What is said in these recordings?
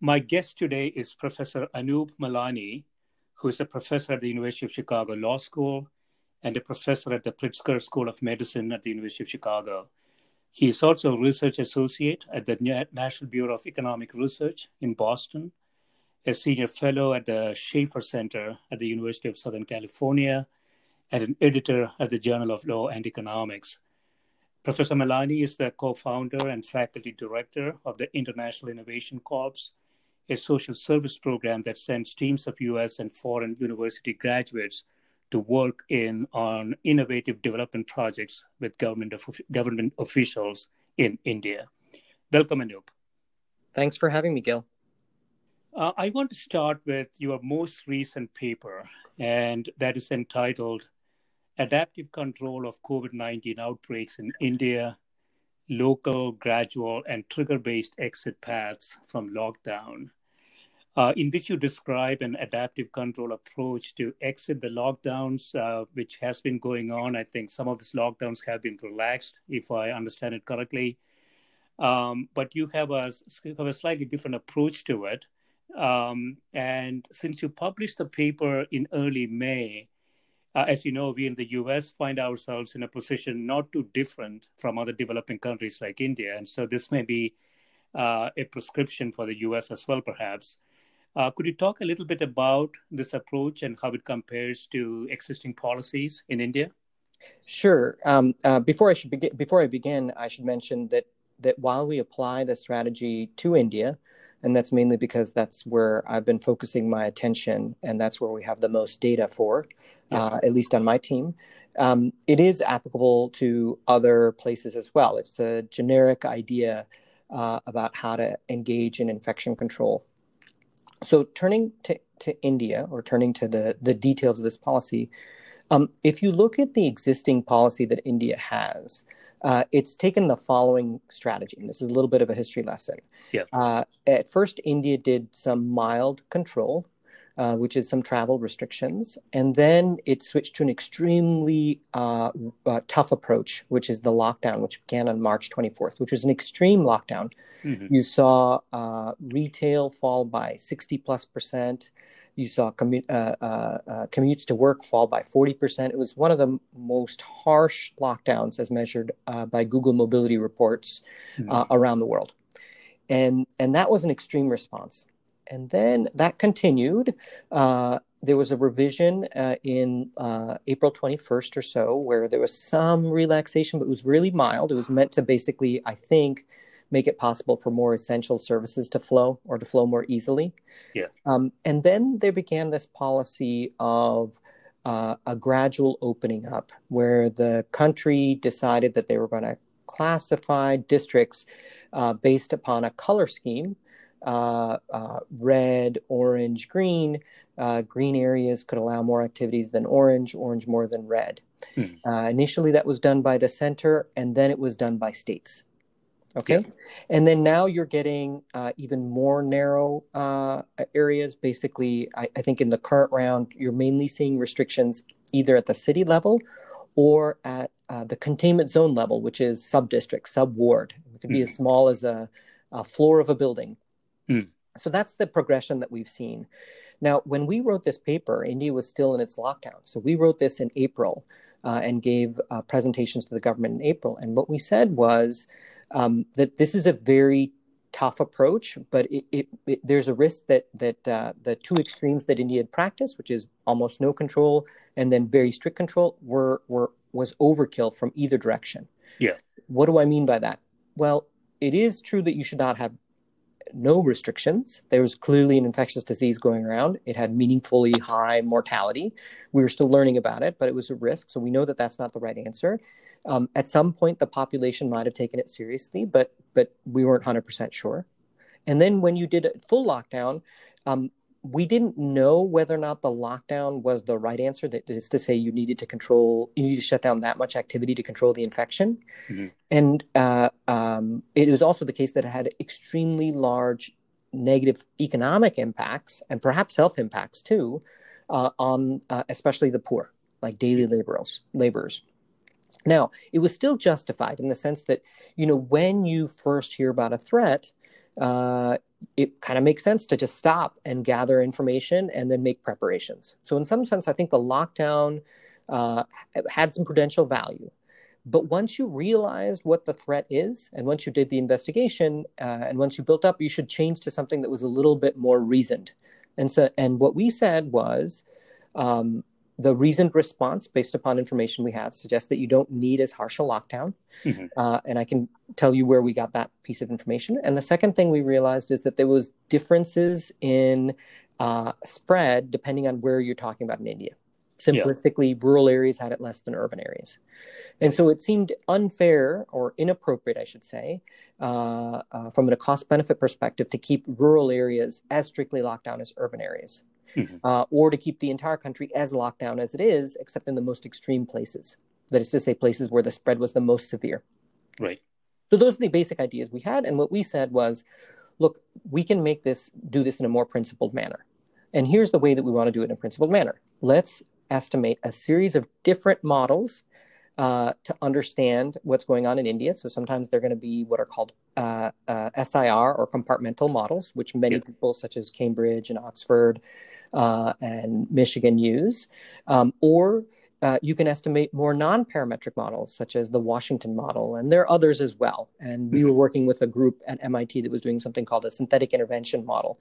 My guest today is Professor Anup Malani, who is a professor at the University of Chicago Law School and a professor at the Pritzker School of Medicine at the University of Chicago. He is also a research associate at the National Bureau of Economic Research in Boston, a senior fellow at the Schaefer Center at the University of Southern California, and an editor at the Journal of Law and Economics. Professor Malani is the co-founder and faculty director of the International Innovation Corps, a social service program that sends teams of U.S. and foreign university graduates to work on innovative development projects with government officials in India. Welcome, Anup. Thanks for having me, Gil. I want to start with your most recent paper, and that is entitled Adaptive Control of COVID-19 Outbreaks in India, Local, Gradual, and Trigger-Based Exit Paths from Lockdown, in which you describe an adaptive control approach to exit the lockdowns, which has been going on. I think some of these lockdowns have been relaxed, if I understand it correctly. But you have a slightly different approach to it. And since you published the paper in early May, as you know, we in the U.S. find ourselves in a position not too different from other developing countries like India. And so this may be a prescription for the U.S. as well, perhaps. Could you talk a little bit about this approach and how it compares to existing policies in India? Sure. Before I begin, I should mention that while we apply the strategy to India, and that's mainly because that's where I've been focusing my attention, and that's where we have the most data for, at least on my team, it is applicable to other places as well. It's a generic idea about how to engage in infection control. So turning to India, or turning to the details of this policy, if you look at the existing policy that India has, it's taken the following strategy, and this is a little bit of a history lesson. Yeah. At first, India did some mild control, which is some travel restrictions, and then it switched to an extremely tough approach, which is the lockdown, which began on March 24th, which was an extreme lockdown. Mm-hmm. You saw retail fall by 60+%. You saw commutes to work fall by 40%. It was one of the most harsh lockdowns as measured by Google mobility reports around the world. And that was an extreme response. And then that continued. There was a revision in April 21st or so where there was some relaxation, but it was really mild. It was meant to basically, I think, make it possible for more essential services to flow or to flow more easily. Yeah. And then they began this policy of a gradual opening up where the country decided that they were going to classify districts based upon a color scheme red, orange, green. Green areas could allow more activities than orange, orange more than red. Mm. Initially, that was done by the center, and then it was done by states. Okay. Yeah. And then now you're getting even more narrow areas. Basically, I think in the current round, you're mainly seeing restrictions either at the city level or at the containment zone level, which is sub-district, sub-ward. It could be as small as a floor of a building. Mm. So that's the progression that we've seen. Now, when we wrote this paper, India was still in its lockdown. So we wrote this in April and gave presentations to the government in April. And what we said was that this is a very tough approach, but there's a risk that the two extremes that India had practiced, which is almost no control and then very strict control, was overkill from either direction. Yeah. What do I mean by that? Well, it is true that you should not have no restrictions. There was clearly an infectious disease going around. It had meaningfully high mortality. We were still learning about it, but it was a risk. So we know that that's not the right answer. At some point, the population might have taken it seriously, but we weren't 100% sure. And then when you did a full lockdown, we didn't know whether or not the lockdown was the right answer. That is to say, you needed to shut down that much activity to control the infection. Mm-hmm. And it was also the case that it had extremely large negative economic impacts and perhaps health impacts too, on especially the poor, like daily laborers. Now, it was still justified in the sense that, when you first hear about a threat, it kind of makes sense to just stop and gather information and then make preparations. So in some sense, I think the lockdown had some prudential value. But once you realized what the threat is, and once you did the investigation, and once you built up, you should change to something that was a little bit more reasoned. And what we said was the reasoned response based upon information we have suggests that you don't need as harsh a lockdown. Mm-hmm. And I can tell you where we got that piece of information. And the second thing we realized is that there was differences in spread depending on where you're talking about in India. Simplistically, yeah. Rural areas had it less than urban areas. And so it seemed unfair or inappropriate, I should say, from a cost-benefit perspective to keep rural areas as strictly locked down as urban areas. Mm-hmm. Or to keep the entire country as locked down as it is, except in the most extreme places. That is to say, places where the spread was the most severe. Right. So those are the basic ideas we had. And what we said was, look, we can do this in a more principled manner. And here's the way that we want to do it in a principled manner. Let's estimate a series of different models to understand what's going on in India. So sometimes they're going to be what are called SIR or compartmental models, which many yep. people such as Cambridge and Oxford and Michigan use. Or you can estimate more non-parametric models, such as the Washington model, and there are others as well. And we were working with a group at MIT that was doing something called a synthetic intervention model,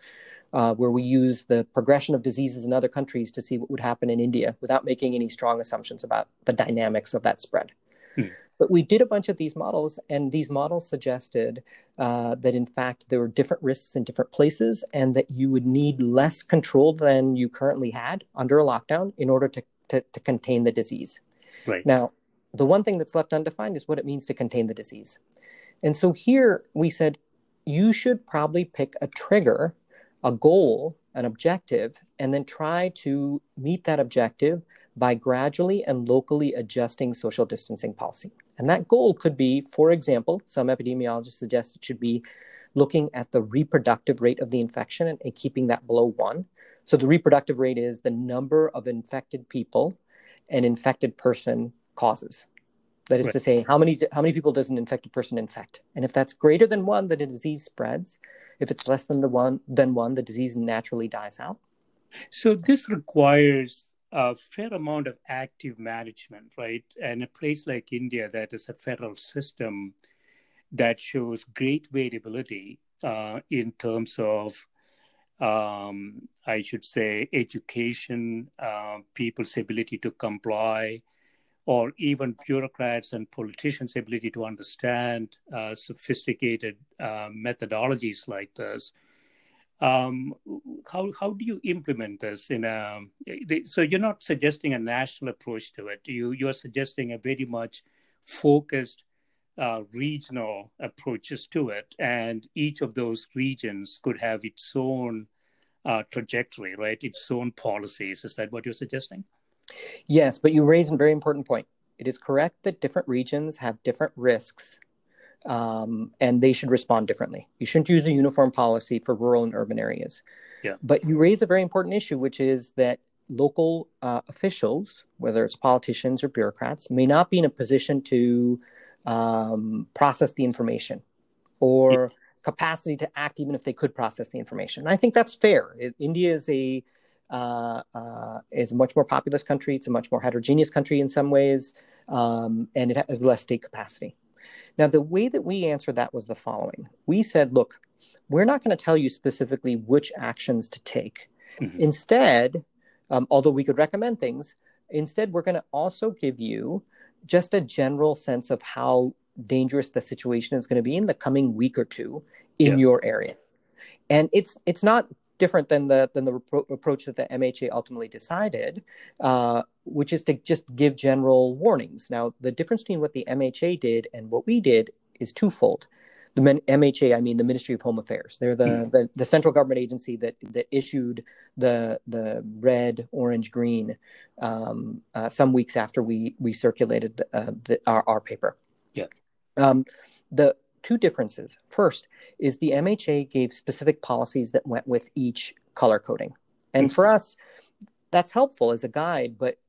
where we use the progression of diseases in other countries to see what would happen in India without making any strong assumptions about the dynamics of that spread. Hmm. But we did a bunch of these models, and these models suggested that, in fact, there were different risks in different places and that you would need less control than you currently had under a lockdown in order to contain the disease. Right. Now, the one thing that's left undefined is what it means to contain the disease. And so here we said, you should probably pick a trigger, a goal, an objective, and then try to meet that objective by gradually and locally adjusting social distancing policy. And that goal could be, for example, some epidemiologists suggest it should be looking at the reproductive rate of the infection and keeping that below 1. So the reproductive rate is the number of infected people an infected person causes. That is right. to say, how many people does an infected person infect? And if that's greater than 1, then the disease spreads. If it's less than one, the disease naturally dies out. So this requires a fair amount of active management, right? And a place like India, that is a federal system that shows great variability in terms of I should say, education, people's ability to comply, or even bureaucrats and politicians' ability to understand sophisticated methodologies like this. How do you implement this? So you're not suggesting a national approach to it. You're suggesting a very much focused regional approaches to it. And each of those regions could have its own trajectory, right? Its own policies. Is that what you're suggesting? Yes, but you raise a very important point. It is correct that different regions have different risks, and they should respond differently. You shouldn't use a uniform policy for rural and urban areas. Yeah. But you raise a very important issue, which is that local officials, whether it's politicians or bureaucrats, may not be in a position to process the information or capacity to act even if they could process the information. And I think that's fair. India is a much more populous country. It's a much more heterogeneous country in some ways, and it has less state capacity. Now, the way that we answered that was the following. We said, look, we're not going to tell you specifically which actions to take. Mm-hmm. Instead, although we could recommend things, instead, we're going to also give you just a general sense of how dangerous the situation is going to be in the coming week or two in your area. And it's not different than the approach that the MHA ultimately decided, which is to just give general warnings. Now, the difference between what the MHA did and what we did is twofold. The MHA, I mean the Ministry of Home Affairs. They're the central government agency that issued the red, orange, green some weeks after we circulated our paper. Yeah. The two differences. First is the MHA gave specific policies that went with each color coding. And for us, that's helpful as a guide, but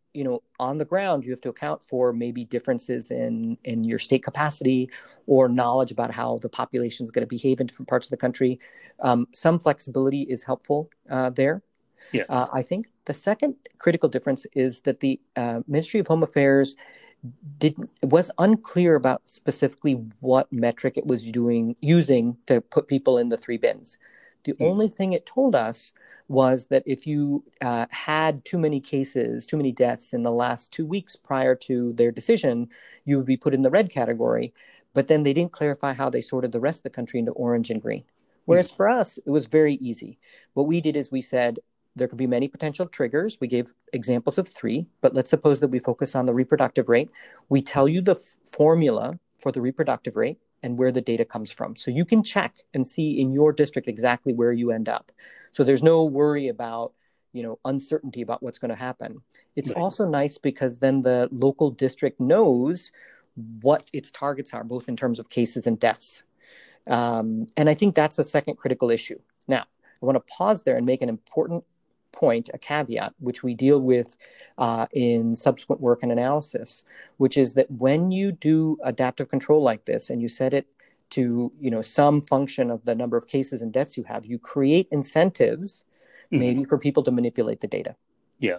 on the ground, you have to account for maybe differences in your state capacity or knowledge about how the population is going to behave in different parts of the country. Some flexibility is helpful there. Yeah. I think the second critical difference is that the Ministry of Home Affairs was unclear about specifically what metric it was using to put people in the three bins. The only thing it told us was that if you had too many cases, too many deaths in the last 2 weeks prior to their decision, you would be put in the red category. But then they didn't clarify how they sorted the rest of the country into orange and green. Whereas for us, it was very easy. What we did is we said there could be many potential triggers. We gave examples of three, but let's suppose that we focus on the reproductive rate. We tell you the formula for the reproductive rate and where the data comes from. So you can check and see in your district exactly where you end up. So there's no worry about, uncertainty about what's going to happen. It's also nice because then the local district knows what its targets are, both in terms of cases and deaths. And I think that's a second critical issue. Now, I want to pause there and make an important point, a caveat, which we deal with in subsequent work and analysis, which is that when you do adaptive control like this and you set it to some function of the number of cases and deaths you have, you create incentives maybe for people to manipulate the data. Yeah.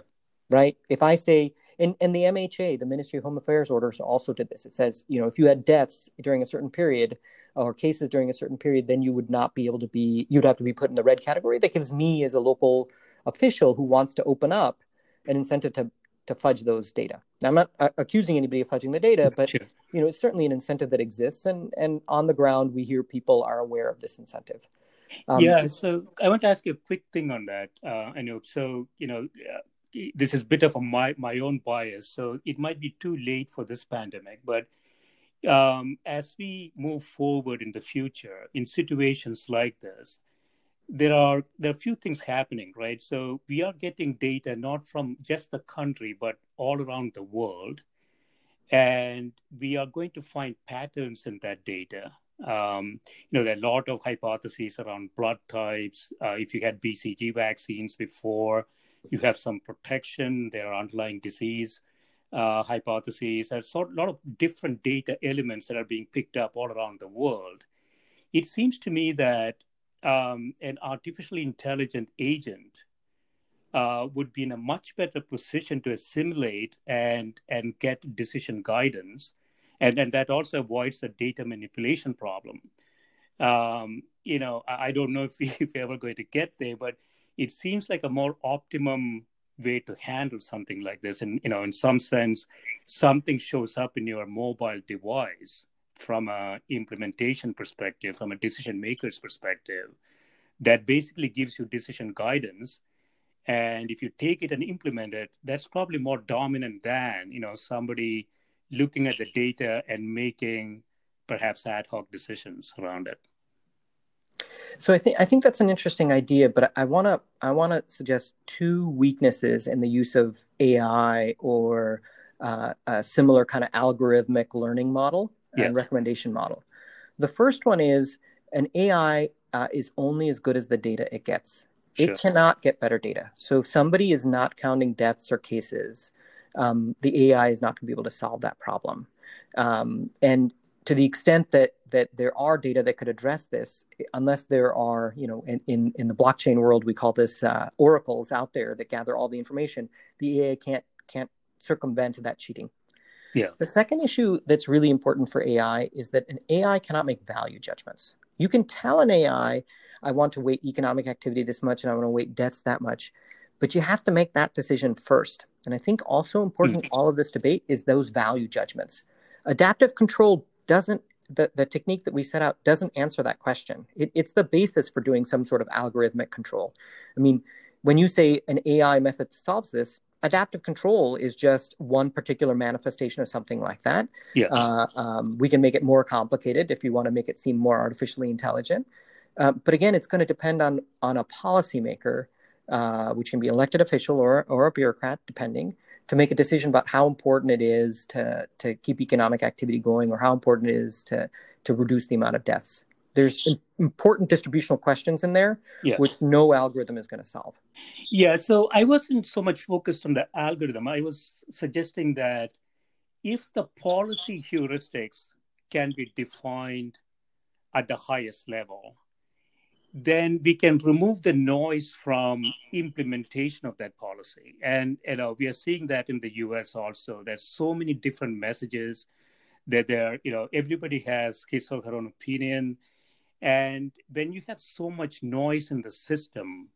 Right? If I say, and the MHA, the Ministry of Home Affairs orders also did this. It says, if you had deaths during a certain period or cases during a certain period, then you would not be able to be, you'd have to be put in the red category. That gives me as a local official who wants to open up an incentive to fudge those data. Now, I'm not accusing anybody of fudging the data, but sure. It's certainly an incentive that exists. And on the ground, we hear people are aware of this incentive. So I want to ask you a quick thing on that. This is a bit of my own bias, so it might be too late for this pandemic, but as we move forward in the future, in situations like this, there are a few things happening, right? So we are getting data not from just the country, but all around the world. And we are going to find patterns in that data. There are a lot of hypotheses around blood types. If you had BCG vaccines before, you have some protection. There are underlying disease hypotheses. There's a lot of different data elements that are being picked up all around the world. It seems to me that an artificially intelligent agent would be in a much better position to assimilate and get decision guidance. And that also avoids the data manipulation problem. I don't know if we're ever going to get there, but it seems like a more optimum way to handle something like this. And, in some sense, something shows up in your mobile device from an implementation perspective, from a decision maker's perspective, that basically gives you decision guidance. And if you take it and implement it, that's probably more dominant than, somebody looking at the data and making perhaps ad hoc decisions around it. So I think that's an interesting idea, but I want to suggest two weaknesses in the use of AI or a similar kind of algorithmic learning model and recommendation model. The first one is an AI is only as good as the data it gets. Sure. It cannot get better data. So if somebody is not counting deaths or cases, the AI is not going to be able to solve that problem. And to the extent that there are data that could address this, unless there are, in the blockchain world, we call this oracles out there that gather all the information, the AI can't circumvent that cheating. Yeah. The second issue that's really important for AI is that an AI cannot make value judgments. You can tell an AI, I want to weight economic activity this much and I want to weight debts that much, but you have to make that decision first. And I think also important in all of this debate is those value judgments. Adaptive control doesn't, the technique that we set out doesn't answer that question. It's the basis for doing some sort of algorithmic control. I mean, when you say an AI method solves this, adaptive control is just one particular manifestation of something like that. Yes. We can make it more complicated if you want to make it seem more artificially intelligent. But again, it's going to depend on a policymaker, which can be elected official or a bureaucrat, depending, to make a decision about how important it is to keep economic activity going or how important it is to reduce the amount of deaths. There's important distributional questions in there, which no algorithm is going to solve. Yeah, so I wasn't so much focused on the algorithm. I was suggesting that if the policy heuristics can be defined at the highest level, then we can remove the noise from implementation of that policy. And we are seeing that in the US also. There's so many different messages that everybody has his or her own opinion. And when you have so much noise in the system,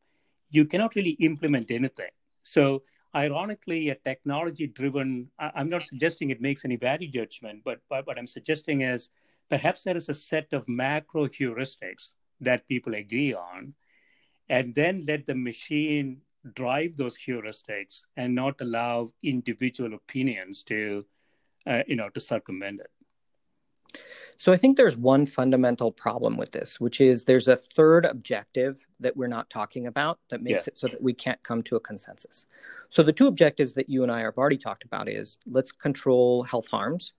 you cannot really implement anything. So ironically, a technology-driven, I'm not suggesting it makes any value judgment, but what I'm suggesting is perhaps there is a set of macro heuristics that people agree on, and then let the machine drive those heuristics and not allow individual opinions to circumvent it. So I think there's one fundamental problem with this, which is there's a third objective that we're not talking about that makes it so that we can't come to a consensus. So the two objectives that you and I have already talked about is let's control health harms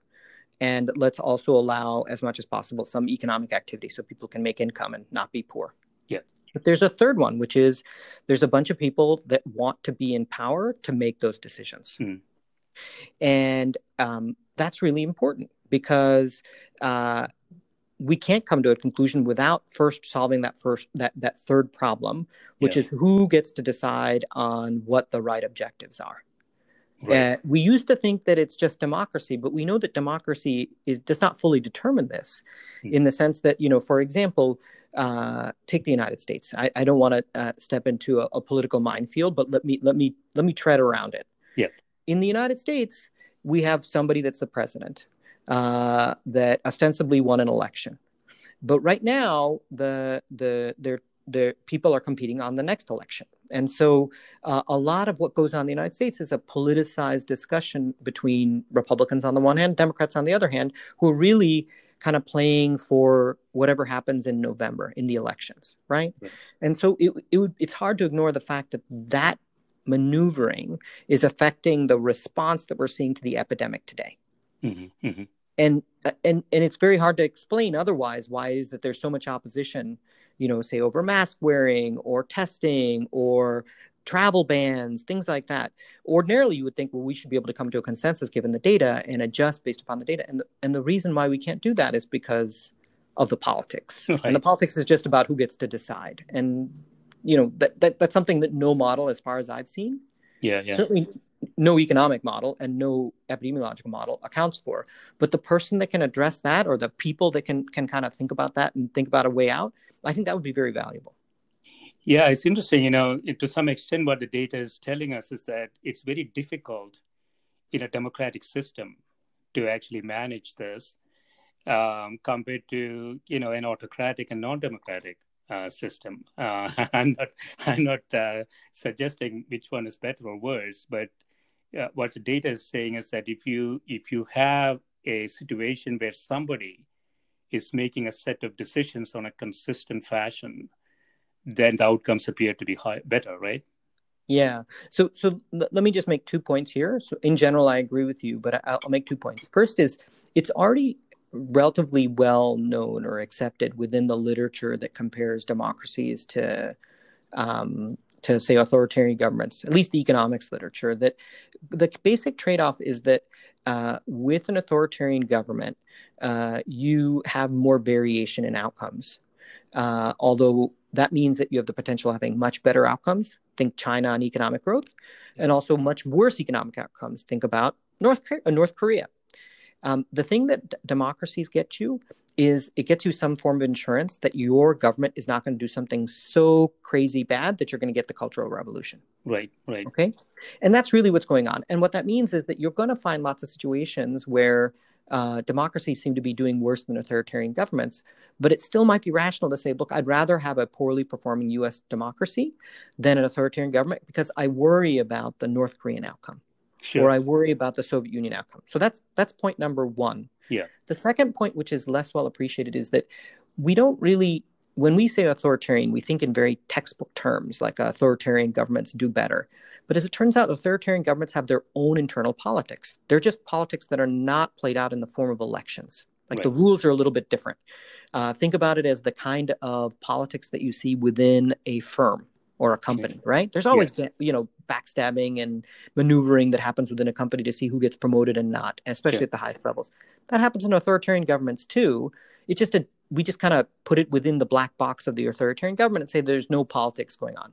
and let's also allow as much as possible some economic activity so people can make income and not be poor. Yeah. But there's a third one, which is there's a bunch of people that want to be in power to make those decisions. Mm. And that's really important, because we can't come to a conclusion without first solving that third problem, which is who gets to decide on what the right objectives are. Right. We used to think that it's just democracy, but we know that democracy does not fully determine this, in the sense that, for example, take the United States. I don't want to step into a political minefield, but let me tread around it. Yeah. In the United States, we have somebody that's the president. That ostensibly won an election, but right now the people are competing on the next election, and so a lot of what goes on in the United States is a politicized discussion between Republicans on the one hand, Democrats on the other hand, who are really kind of playing for whatever happens in November in the elections, right? Yeah. And so it's hard to ignore the fact that maneuvering is affecting the response that we're seeing to the epidemic today. Mm-hmm, mm-hmm. And it's very hard to explain otherwise why it is that there's so much opposition, say over mask wearing or testing or travel bans, things like that. Ordinarily, you would think, well, we should be able to come to a consensus given the data and adjust based upon the data. And the reason why we can't do that is because of the politics. Right. And the politics is just about who gets to decide. And, that's something that no model, as far as I've seen, certainly no economic model and no epidemiological model accounts for. But the person that can address that, or the people that can kind of think about that and think about a way out, I think that would be very valuable. Yeah, it's interesting. To some extent, what the data is telling us is that it's very difficult in a democratic system to actually manage this compared to, an autocratic and non-democratic system. I'm not suggesting which one is better or worse, but what the data is saying is that if you have a situation where somebody is making a set of decisions on a consistent fashion, then the outcomes appear to be better, right? Yeah. So let me just make 2 points here. So in general, I agree with you, but I'll make 2 points. First is it's already relatively well known or accepted within the literature that compares democracies to say authoritarian governments, at least the economics literature, that the basic trade-off is that with an authoritarian government, you have more variation in outcomes. Although that means that you have the potential of having much better outcomes, think China on economic growth, and also much worse economic outcomes, think about North Korea. The thing that democracies get you is it gets you some form of insurance that your government is not going to do something so crazy bad that you're going to get the Cultural Revolution. Right. Okay. And that's really what's going on. And what that means is that you're going to find lots of situations where democracies seem to be doing worse than authoritarian governments, but it still might be rational to say, look, I'd rather have a poorly performing U.S. democracy than an authoritarian government because I worry about the North Korean outcome. Sure. Or I worry about the Soviet Union outcome. So that's point number one. Yeah. The second point, which is less well appreciated, is that we don't really, when we say authoritarian, we think in very textbook terms, like authoritarian governments do better. But as it turns out, authoritarian governments have their own internal politics. They're just politics that are not played out in the form of elections. Like right. The rules are a little bit different. Think about it as the kind of politics that you see within a firm or a company, right? There's always, backstabbing and maneuvering that happens within a company to see who gets promoted and not, especially at the highest levels. That happens in authoritarian governments too. It's just we just kind of put it within the black box of the authoritarian government and say there's no politics going on.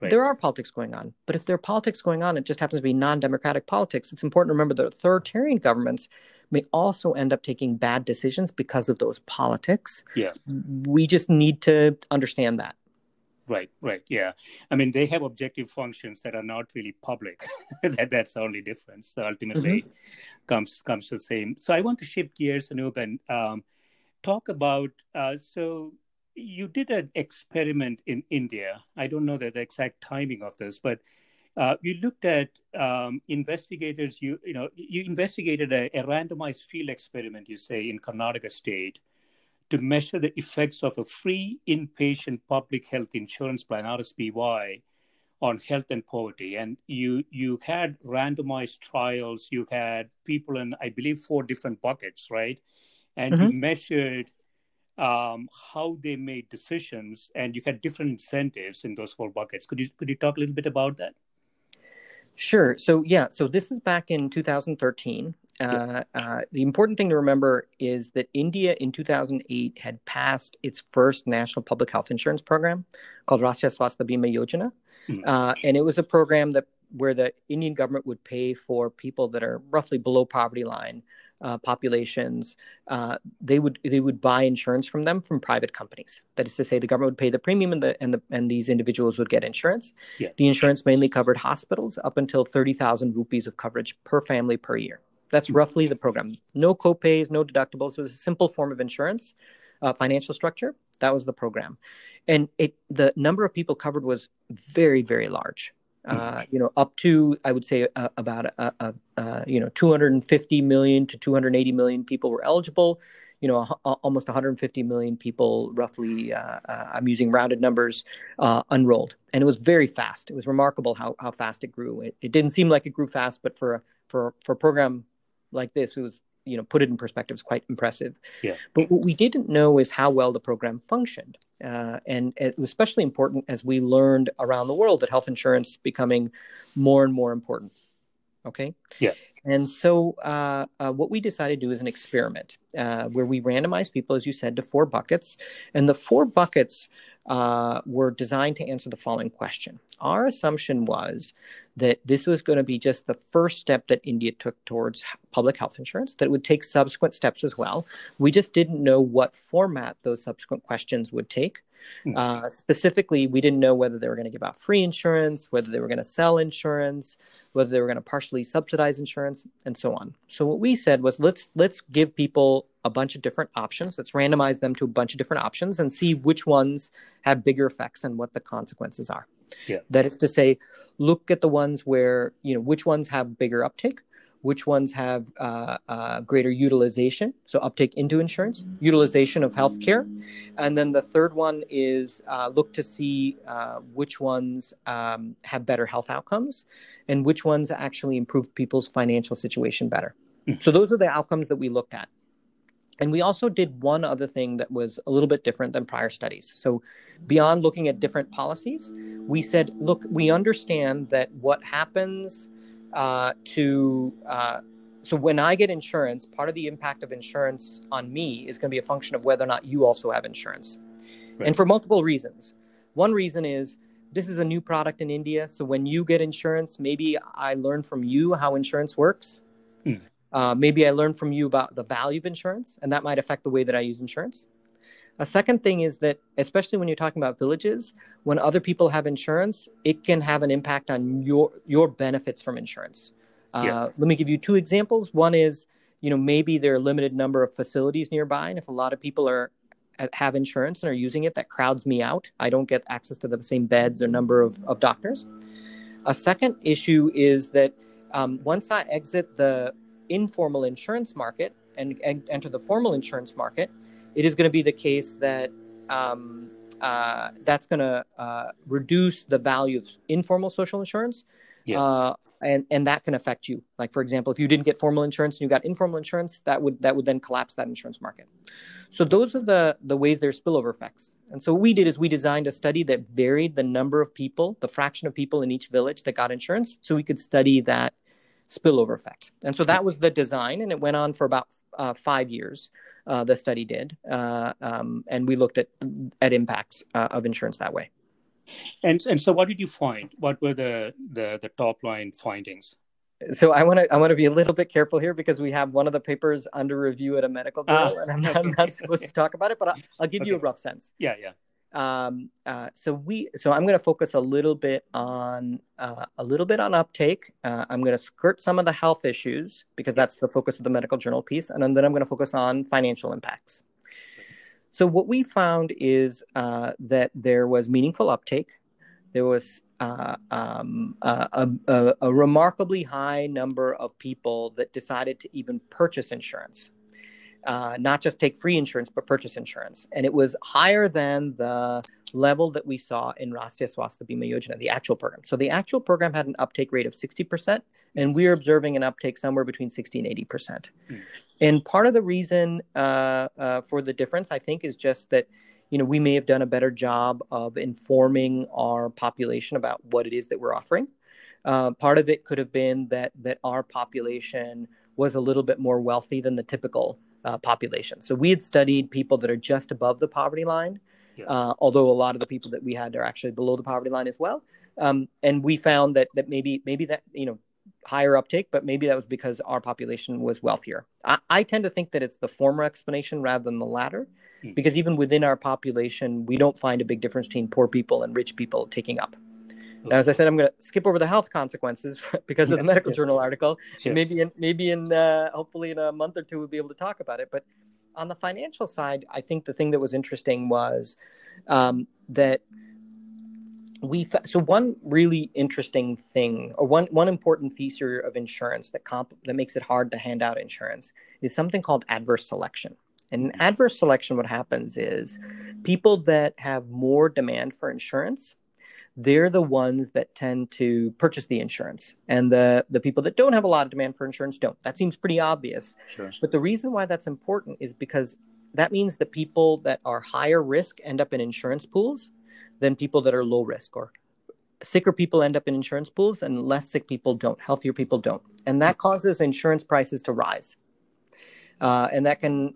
Right. There are politics going on, but if there are politics going on, it just happens to be non-democratic politics. It's important to remember that authoritarian governments may also end up taking bad decisions because of those politics. Yeah. We just need to understand that. Right. Yeah. I mean, they have objective functions that are not really public. That's the only difference. So ultimately comes to the same. So I want to shift gears, Anup, and talk about, so you did an experiment in India. I don't know the exact timing of this, but you looked at investigators, you investigated a randomized field experiment, you say, in Karnataka state, to measure the effects of a free inpatient public health insurance plan, RSPY, on health and poverty. And you had randomized trials, you had people in, I believe, 4 different buckets, right? And you measured how they made decisions, and you had different incentives in those 4 buckets. Could you talk a little bit about that? Sure. So this is back in 2013. The important thing to remember is that India in 2008 had passed its first national public health insurance program called Rashtriya Swasthya Bima Yojana. And it was a program where the Indian government would pay for people that are roughly below poverty line populations. They would buy insurance from them from private companies. That is to say, the government would pay the premium and these individuals would get insurance. Yeah. The insurance mainly covered hospitals up until 30,000 rupees of coverage per family per year. That's roughly the program. No copays, no deductibles. It was a simple form of insurance, financial structure. That was the program. And the number of people covered was very, very large. Up to, I would say, about 250 million to 280 million people were eligible. Almost 150 million people, roughly, I'm using rounded numbers, unrolled. And it was very fast. It was remarkable how fast it grew. It didn't seem like it grew fast, but for a program like this, it was, put it in perspective, it's quite impressive. Yeah. But what we didn't know is how well the program functioned. And it was especially important as we learned around the world that health insurance becoming more and more important. Okay. Yeah. And so what we decided to do is an experiment where we randomized people, as you said, to 4 buckets. And the 4 buckets were designed to answer the following question. Our assumption was that this was going to be just the first step that India took towards public health insurance, that it would take subsequent steps as well. We just didn't know what format those subsequent questions would take. Specifically, we didn't know whether they were going to give out free insurance, whether they were going to sell insurance, whether they were going to partially subsidize insurance, and so on. So what we said was, let's give people a bunch of different options. Let's randomize them to a bunch of different options and see which ones have bigger effects and what the consequences are. Yeah. That is to say, look at the ones where, which ones have bigger uptake, which ones have greater utilization, so uptake into insurance, utilization of healthcare. And then the third one is look to see which ones have better health outcomes and which ones actually improve people's financial situation better. So those are the outcomes that we looked at. And we also did one other thing that was a little bit different than prior studies. So beyond looking at different policies, we said, look, we understand that what happens so when I get insurance, part of the impact of insurance on me is going to be a function of whether or not you also have insurance. Right. And for multiple reasons. One reason is this is a new product in India. So when you get insurance, maybe I learn from you how insurance works. Maybe I learned from you about the value of insurance, and that might affect the way that I use insurance. A second thing is that, especially when you're talking about villages, when other people have insurance, it can have an impact on your benefits from insurance. Let me give you two examples. One is, you know, maybe there are a limited number of facilities nearby, and if a lot of people have insurance and are using it, that crowds me out. I don't get access to the same beds or number of doctors. A second issue is that once I exit the informal insurance market and enter the formal insurance market, it is going to be the case that that's going to reduce the value of informal social insurance. And that can affect you. Like, for example, if you didn't get formal insurance and you got informal insurance, that would then collapse that insurance market. So those are the ways there's spillover effects. And so what we did is we designed a study that varied the number of people, the fraction of people in each village that got insurance, so we could study that spillover effect. And so that was the design, and it went on for about 5 years, the study did. And we looked at impacts of insurance that way. And so what did you find? What were the top line findings? So I want to be a little bit careful here because we have one of the papers under review at a medical journal, and I'm not supposed to talk about it, but I'll give you a rough sense. Yeah. So I'm going to focus a little bit on uptake. I'm going to skirt some of the health issues because that's the focus of the medical journal piece. And then I'm going to focus on financial impacts. So what we found is, that there was meaningful uptake. There was, a remarkably high number of people that decided to even purchase insurance. Not just take free insurance, but purchase insurance. And it was higher than the level that we saw in Rashtriya Swasthya Bima Yojana, the actual program. So the actual program had an uptake rate of 60%, and we're observing an uptake somewhere between 60 and 80%. And part of the reason for the difference, I think, is just that, you know, we may have done a better job of informing our population about what it is that we're offering. Part of it could have been that our population was a little bit more wealthy than the typical population. So we had studied people that are just above the poverty line, although a lot of the people that we had are actually below the poverty line as well. And we found that maybe that, you know, higher uptake, but maybe that was because our population was wealthier. I tend to think that it's the former explanation rather than the latter, because even within our population, we don't find a big difference between poor people and rich people taking up. Now, as I said, I'm going to skip over the health consequences because of the medical journal article. Yes. Maybe in hopefully in a month or two, we'll be able to talk about it. But on the financial side, I think the thing that was interesting was that so one really interesting thing, or one important feature of insurance that makes it hard to hand out insurance, is something called adverse selection. And in adverse selection, what happens is people that have more demand for insurance, they're the ones that tend to purchase the insurance, and the people that don't have a lot of demand for insurance don't. That seems pretty obvious. Sure. But the reason why that's important is because that means that people that are higher risk end up in insurance pools than people that are low risk, or sicker people end up in insurance pools and less sick people don't, healthier people don't. And that causes insurance prices to rise. And that can,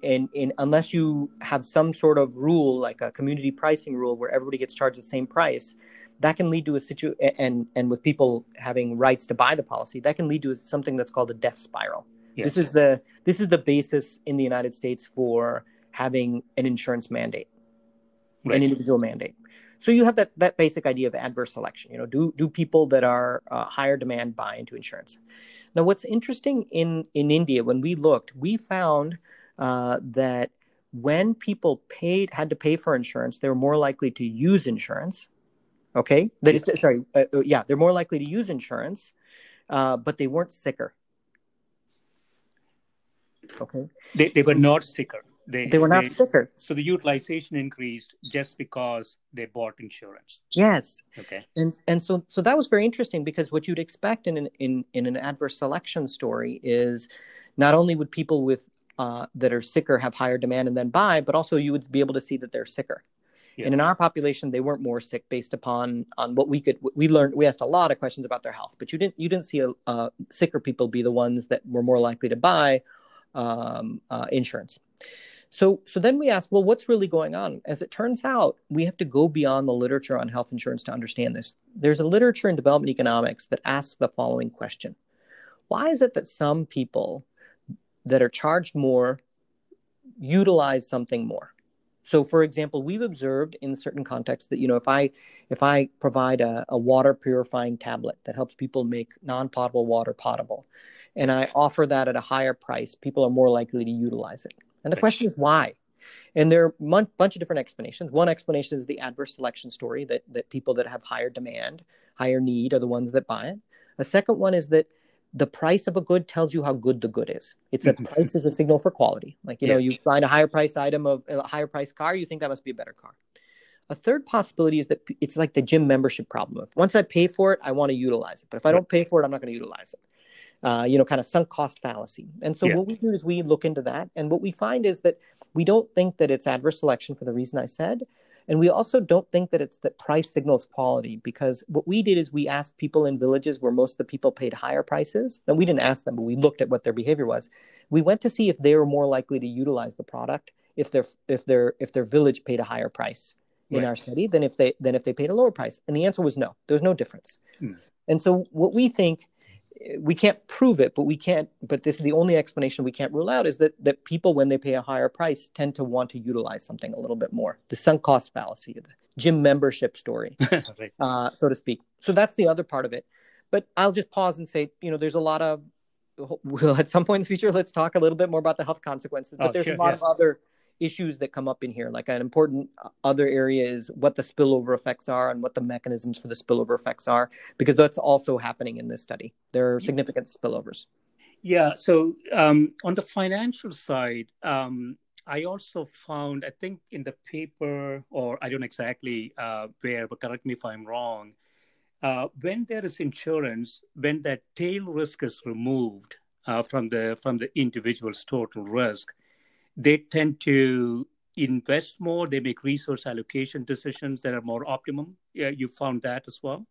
unless you have some sort of rule, like a community pricing rule where everybody gets charged the same price, that can lead to a situation, and with people having rights to buy the policy, that can lead to something that's called a death spiral. Yes. This is the basis in the United States for having an insurance mandate, an individual mandate. So you have that basic idea of adverse selection. You know, do people that are higher demand buy into insurance? Now, what's interesting in India, when we looked, we found that when people had to pay for insurance, they were more likely to use insurance. Okay, they're more likely to use insurance, but they weren't sicker. Okay. They were not sicker. They were not sicker. So the utilization increased just because they bought insurance. Yes. Okay. And so that was very interesting, because what you'd expect in an adverse selection story is not only would people with that are sicker have higher demand and then buy, but also you would be able to see that they're sicker. Yeah. And in our population, they weren't more sick based upon on what we learned. We asked a lot of questions about their health, but you didn't see sicker people be the ones that were more likely to buy insurance. So then we asked, well, what's really going on? As it turns out, we have to go beyond the literature on health insurance to understand this. There's a literature in development economics that asks the following question. Why is it that some people that are charged more utilize something more? So, for example, we've observed in certain contexts that, you know, if I provide a water purifying tablet that helps people make non-potable water potable, and I offer that at a higher price, people are more likely to utilize it. And the question is why? And there are a bunch of different explanations. One explanation is the adverse selection story, that people that have higher demand, higher need are the ones that buy it. A second one is that the price of a good tells you how good the good is. It's a price is a signal for quality. Like, you know, you find a higher price item of a higher price car, you think that must be a better car. A third possibility is that it's like the gym membership problem. Once I pay for it, I want to utilize it. But if I don't pay for it, I'm not going to utilize it. Kind of sunk cost fallacy. And so what we do is we look into that. And what we find is that we don't think that it's adverse selection for the reason I said. And we also don't think that it's that price signals quality, because what we did is we asked people in villages where most of the people paid higher prices. And we didn't ask them, but we looked at what their behavior was. We went to see if they were more likely to utilize the product if their village paid a higher price in our study than if they paid a lower price. And the answer was no. There was no difference. Hmm. And so what we think, we can't prove it, but this is the only explanation we can't rule out, is that people, when they pay a higher price, tend to want to utilize something a little bit more. The sunk cost fallacy, the gym membership story, so to speak. So that's the other part of it. But I'll just pause and say, you know, there's a lot of, at some point in the future, let's talk a little bit more about the health consequences, but there's a lot of other issues that come up in here. Like, an important other area is what the spillover effects are and what the mechanisms for the spillover effects are, because that's also happening in this study. There are significant spillovers. Yeah. So on the financial side, I also found, I think in the paper, or I don't exactly where, but correct me if I'm wrong, when there is insurance, when that tail risk is removed from the individual's total risk, they tend to invest more. They make resource allocation decisions that are more optimum. Yeah, you found that as well?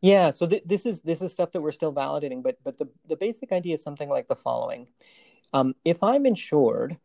Yeah. So this is stuff that we're still validating. But the basic idea is something like the following. If I'm insured,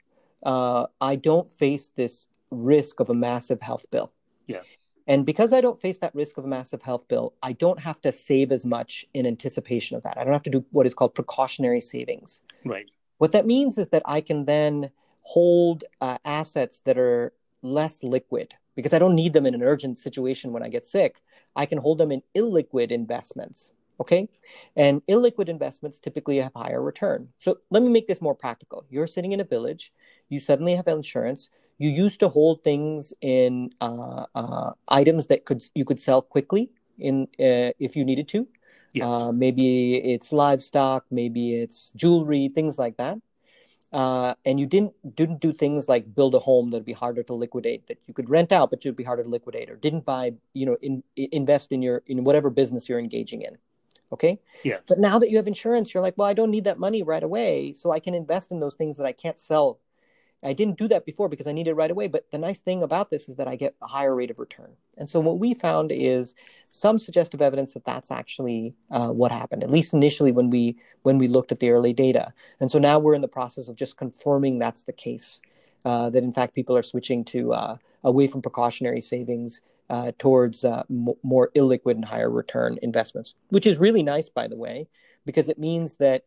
I don't face this risk of a massive health bill. Yeah. And because I don't face that risk of a massive health bill, I don't have to save as much in anticipation of that. I don't have to do what is called precautionary savings. Right. What that means is that I can then hold assets that are less liquid, because I don't need them in an urgent situation when I get sick. I can hold them in illiquid investments, okay? And illiquid investments typically have higher return. So let me make this more practical. You're sitting in a village. You suddenly have insurance. You used to hold things in items that you could sell quickly if you needed to. Yeah. Maybe it's livestock. Maybe it's jewelry, things like that. And you didn't do things like build a home that'd be harder to liquidate, that you could rent out, but you'd be harder to liquidate, or didn't buy, you know, invest in whatever business you're engaging in. Okay. Yeah. But now that you have insurance, you're like, well, I don't need that money right away, so I can invest in those things that I can't sell. I didn't do that before because I need it right away. But the nice thing about this is that I get a higher rate of return. And so what we found is some suggestive evidence that that's actually what happened, at least initially when we looked at the early data. And so now we're in the process of just confirming that's the case, that in fact people are switching to away from precautionary savings towards more illiquid and higher return investments, which is really nice, by the way, because it means that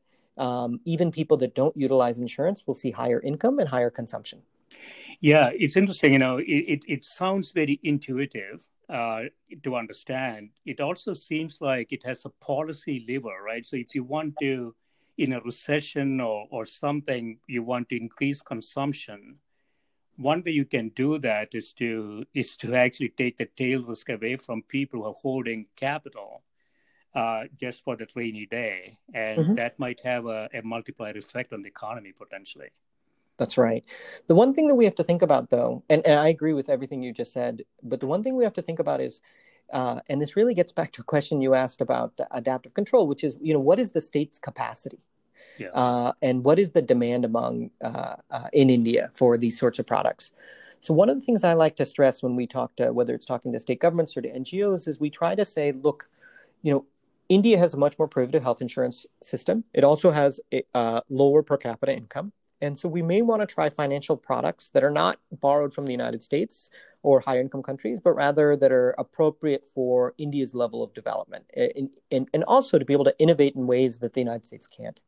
even people that don't utilize insurance will see higher income and higher consumption. Yeah, it's interesting. You know, it sounds very intuitive to understand. It also seems like it has a policy lever, right? So if you want to, in a recession or something, you want to increase consumption, one way you can do that is to actually take the tail risk away from people who are holding capital just for that rainy day. And that might have a multiplier effect on the economy potentially. That's right. The one thing that we have to think about, though, and I agree with everything you just said, but the one thing we have to think about is, and this really gets back to a question you asked about adaptive control, which is, you know, what is the state's capacity? Yeah. And what is the demand among in India for these sorts of products? So one of the things I like to stress when we talk to, whether it's talking to state governments or to NGOs, is we try to say, look, you know, India has a much more prohibitive health insurance system. It also has a lower per capita income. And so we may want to try financial products that are not borrowed from the United States or higher income countries, but rather that are appropriate for India's level of development and also to be able to innovate in ways that the United States can't.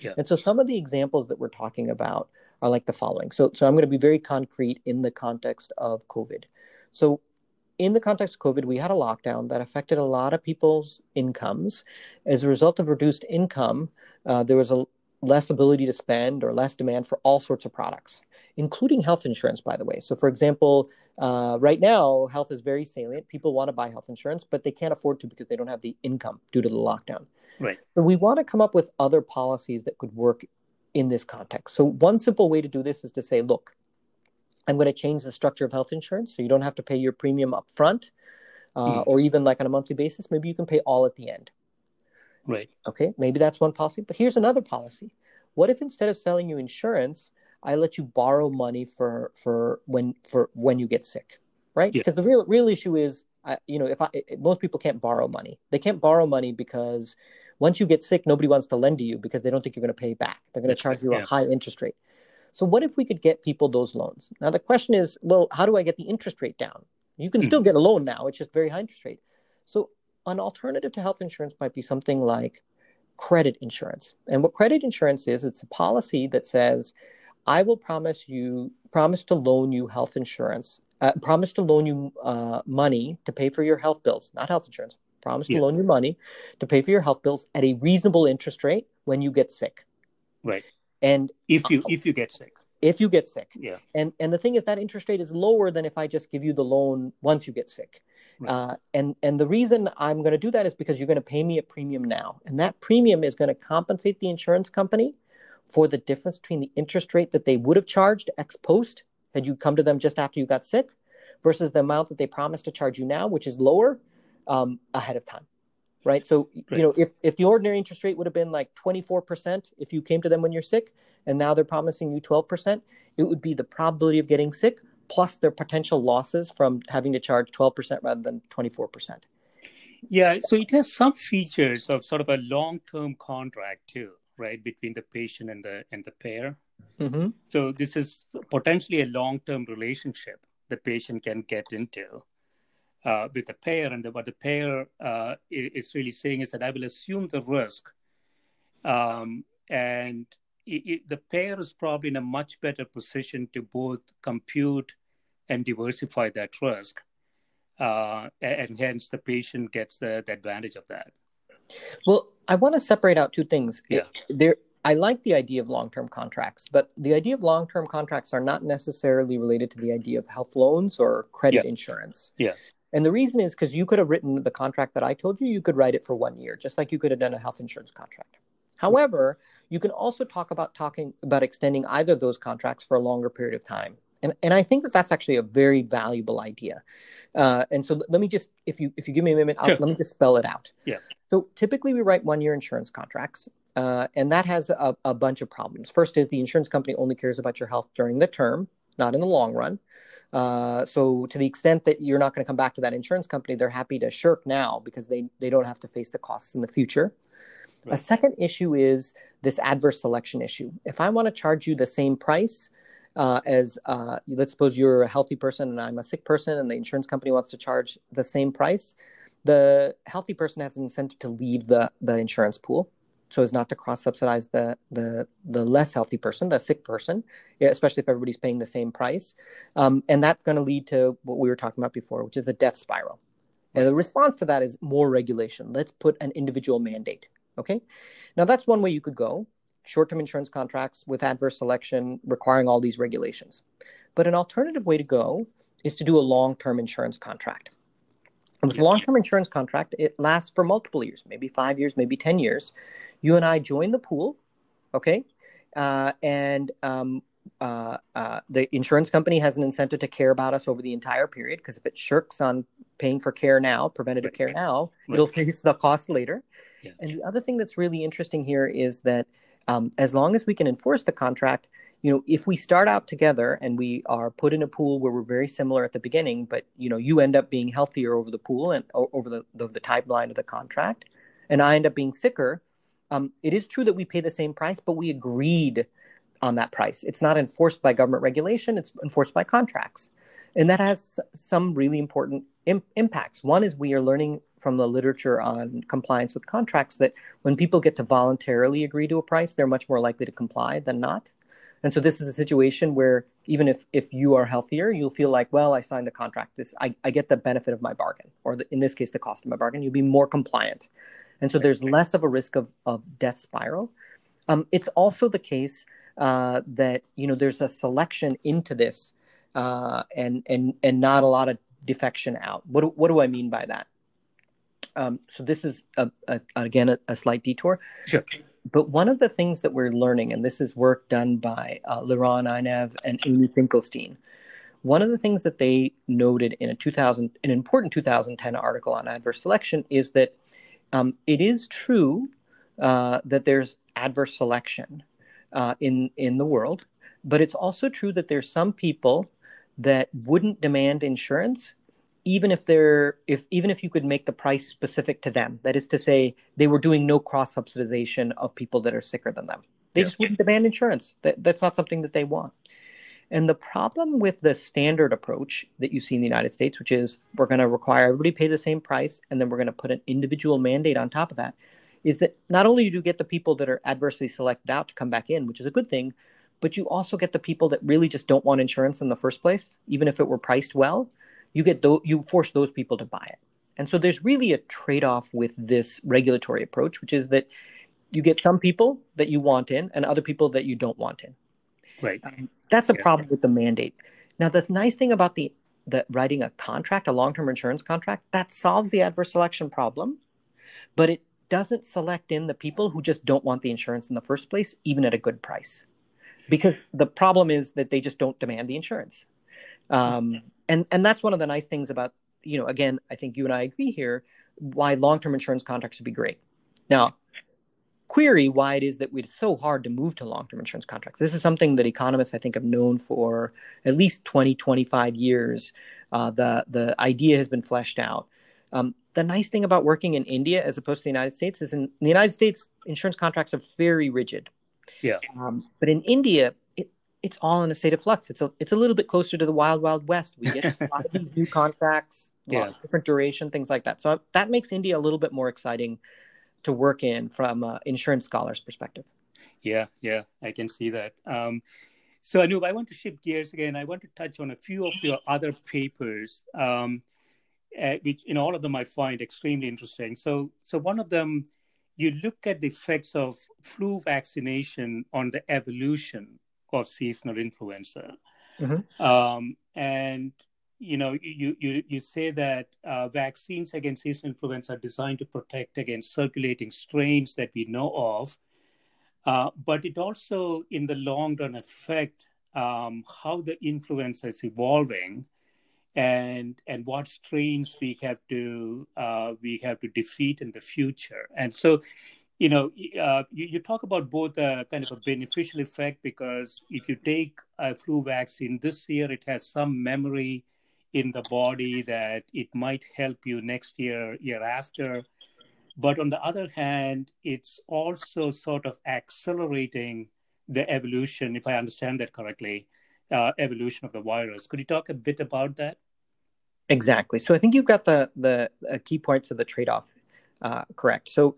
Yeah. And so some of the examples that we're talking about are like the following. So I'm going to be very concrete in the context of COVID. So in the context of COVID, we had a lockdown that affected a lot of people's incomes. As a result of reduced income, there was less ability to spend or less demand for all sorts of products, including health insurance, by the way. So for example, right now, health is very salient. People want to buy health insurance, but they can't afford to because they don't have the income due to the lockdown. Right. But we want to come up with other policies that could work in this context. So one simple way to do this is to say, look, I'm going to change the structure of health insurance so you don't have to pay your premium up front or even like on a monthly basis. Maybe you can pay all at the end. Right. Okay, maybe that's one policy. But here's another policy. What if instead of selling you insurance, I let you borrow money for when you get sick, right? Yeah. Because the real issue is, you know, most people can't borrow money. They can't borrow money because once you get sick, nobody wants to lend to you because they don't think you're going to pay back. They're going to charge you a high interest rate. So what if we could get people those loans? Now, the question is, well, how do I get the interest rate down? You can still get a loan now. It's just very high interest rate. So an alternative to health insurance might be something like credit insurance. And what credit insurance is, it's a policy that says, I will promise to loan you money to pay for your health bills, not health insurance, promise to loan you money to pay for your health bills at a reasonable interest rate when you get sick. Right. And if you get sick. If you get sick. Yeah. And the thing is that interest rate is lower than if I just give you the loan once you get sick. Right. And the reason I'm going to do that is because you're going to pay me a premium now. And that premium is going to compensate the insurance company for the difference between the interest rate that they would have charged ex post had you come to them just after you got sick versus the amount that they promised to charge you now, which is lower ahead of time. Right. So, you know, if the ordinary interest rate would have been like 24% if you came to them when you're sick, and now they're promising you 12%, it would be the probability of getting sick plus their potential losses from having to charge 12% rather than 24%. Yeah. So it has some features of sort of a long-term contract too, right? Between the patient and the payer. Mm-hmm. So this is potentially a long-term relationship the patient can get into. With the payer, and what the payer is really saying is that I will assume the risk. And the payer is probably in a much better position to both compute and diversify that risk. And hence the patient gets the advantage of that. Well, I want to separate out two things. Yeah. I like the idea of long-term contracts, but the idea of long-term contracts are not necessarily related to the idea of health loans or credit insurance. Yeah. And the reason is because you could have written the contract that I told you, you could write it for 1 year, just like you could have done a health insurance contract. However, you can also talk about extending either of those contracts for a longer period of time. And I think that that's actually a very valuable idea. And so let me just, if you give me a minute, let me just spell it out. Yeah. So typically we write 1 year insurance contracts. And that has a bunch of problems. First is the insurance company only cares about your health during the term, not in the long run. So to the extent that you're not going to come back to that insurance company, they're happy to shirk now because they don't have to face the costs in the future. Right. A second issue is this adverse selection issue. If I want to charge you the same price as let's suppose you're a healthy person and I'm a sick person and the insurance company wants to charge the same price, the healthy person has an incentive to leave the insurance pool so as not to cross-subsidize the less healthy person, the sick person, especially if everybody's paying the same price. And that's going to lead to what we were talking about before, which is the death spiral. And the response to that is more regulation. Let's put an individual mandate, okay? Now, that's one way you could go, short-term insurance contracts with adverse selection requiring all these regulations. But an alternative way to go is to do a long-term insurance contract. And with a long-term insurance contract, it lasts for multiple years, maybe 5 years, maybe 10 years. You and I join the pool, okay? And the insurance company has an incentive to care about us over the entire period, because if it shirks on paying for care now, preventative care now, it'll face the cost later. Yeah. And the other thing that's really interesting here is that as long as we can enforce the contract, you know, if we start out together and we are put in a pool where we're very similar at the beginning, but, you know, you end up being healthier over the pool and over the timeline of the contract, and I end up being sicker, it is true that we pay the same price, but we agreed on that price. It's not enforced by government regulation. It's enforced by contracts. And that has some really important impacts. One is we are learning from the literature on compliance with contracts that when people get to voluntarily agree to a price, they're much more likely to comply than not. And so this is a situation where even if you are healthier, you'll feel like, well, I signed the contract. I get the benefit of my bargain, or in this case, the cost of my bargain. You'll be more compliant. And so there's less of a risk of death spiral. It's also the case that, you know, there's a selection into this and not a lot of defection out. What do I mean by that? So this is, again, a slight detour. Sure. But one of the things that we're learning, and this is work done by Liran Einev and Amy Finkelstein, one of the things that they noted in an important 2010 article on adverse selection is that it is true that there's adverse selection in the world, but it's also true that there's some people that wouldn't demand insurance even if you could make the price specific to them. That is to say, they were doing no cross-subsidization of people that are sicker than them. They just wouldn't demand insurance. That's not something that they want. And the problem with the standard approach that you see in the United States, which is we're going to require everybody pay the same price, and then we're going to put an individual mandate on top of that, is that not only do you get the people that are adversely selected out to come back in, which is a good thing, but you also get the people that really just don't want insurance in the first place, even if it were priced well. You force those people to buy it. And so there's really a trade-off with this regulatory approach, which is that you get some people that you want in and other people that you don't want in. Right. That's a problem with the mandate. Now, the nice thing about the writing a contract, a long-term insurance contract, that solves the adverse selection problem, but it doesn't select in the people who just don't want the insurance in the first place, even at a good price, because the problem is that they just don't demand the insurance. And that's one of the nice things about, you know, again, I think you and I agree here, why long-term insurance contracts would be great. Now, query why it is that it's so hard to move to long-term insurance contracts. This is something that economists, I think, have known for at least 20, 25 years. The idea has been fleshed out. The nice thing about working in India as opposed to the United States is in the United States, insurance contracts are very rigid. Yeah. But in India, it's all in a state of flux. It's a little bit closer to the wild, wild west. We get a lot of these new contracts, lots of different duration, things like that. So that makes India a little bit more exciting to work in from an insurance scholar's perspective. Yeah, I can see that. So Anup, I want to shift gears again. I want to touch on a few of your other papers, which in all of them I find extremely interesting. So one of them, you look at the effects of flu vaccination on the evolution of seasonal influenza. Mm-hmm. And, you know, you say that vaccines against seasonal influenza are designed to protect against circulating strains that we know of, but it also, in the long run, affect how the influenza is evolving and what strains we have to defeat in the future. And so, you know, you talk about both kind of a beneficial effect, because if you take a flu vaccine this year, it has some memory in the body that it might help you next year, year after. But on the other hand, it's also sort of accelerating the evolution, if I understand that correctly, evolution of the virus. Could you talk a bit about that? Exactly. So I think you've got the key points of the trade-off correct. So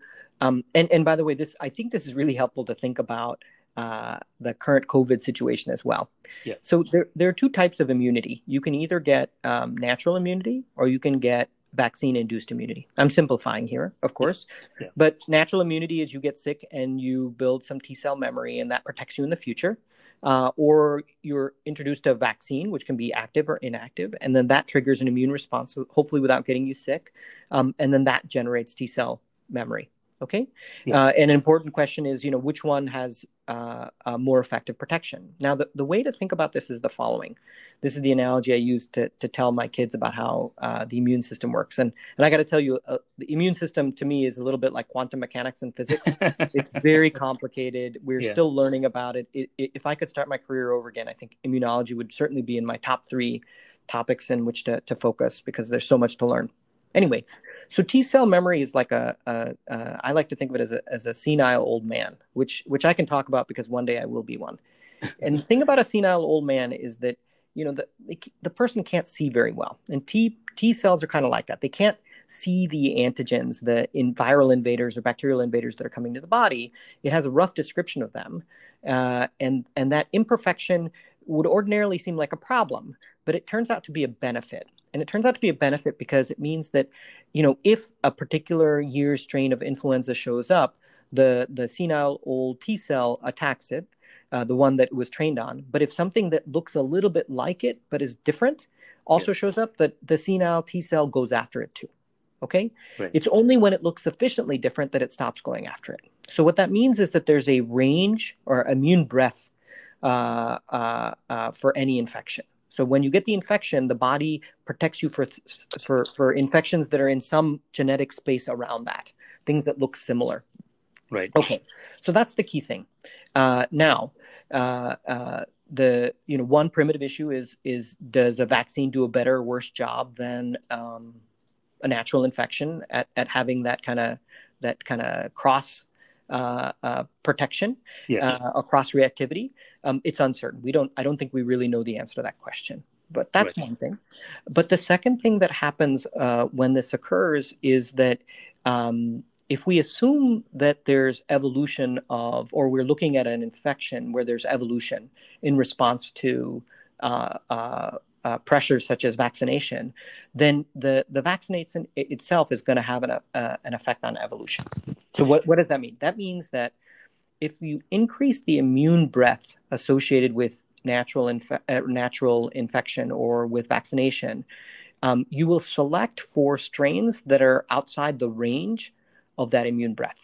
and by the way, I think this is really helpful to think about the current COVID situation as well. Yeah. So there are two types of immunity. You can either get natural immunity or you can get vaccine-induced immunity. I'm simplifying here, of course. Yeah. But natural immunity is you get sick and you build some T-cell memory and that protects you in the future. Or you're introduced to a vaccine, which can be active or inactive, and then that triggers an immune response, hopefully without getting you sick. And then that generates T-cell memory. Okay. Yeah. An important question is, you know, which one has more effective protection? Now, the way to think about this is the following. This is the analogy I use to tell my kids about how the immune system works. And I got to tell you, the immune system to me is a little bit like quantum mechanics and physics. It's very complicated. We're still learning about it. If I could start my career over again, I think immunology would certainly be in my top 3 topics in which to focus, because there's so much to learn. Anyway, so T-cell memory is like I like to think of it as a senile old man, which I can talk about because one day I will be one. And the thing about a senile old man is that, you know, the person can't see very well. And T-cells are kind of like that. They can't see the antigens, viral invaders or bacterial invaders that are coming to the body. It has a rough description of them. And that imperfection would ordinarily seem like a problem, but it turns out to be a benefit. And it turns out to be a benefit because it means that, you know, if a particular year strain of influenza shows up, the senile old T cell attacks it, the one that it was trained on. But if something that looks a little bit like it but is different also shows up, the senile T cell goes after it too. Okay? Right. It's only when it looks sufficiently different that it stops going after it. So what that means is that there's a range or immune breadth for any infection. So when you get the infection, the body protects you for infections that are in some genetic space around that, things that look similar. Right. Okay. So that's the key thing. Now, one primitive issue is does a vaccine do a better or worse job than a natural infection at having that kind of cross protection, or cross reactivity? It's uncertain. I don't think we really know the answer to that question, but that's one thing. But the second thing that happens when this occurs is that if we assume that there's evolution or we're looking at an infection where there's evolution in response to pressures such as vaccination, then the vaccination itself is going to have an effect on evolution. So what does that mean? That means that if you increase the immune breadth associated with natural infection or with vaccination, you will select for strains that are outside the range of that immune breadth.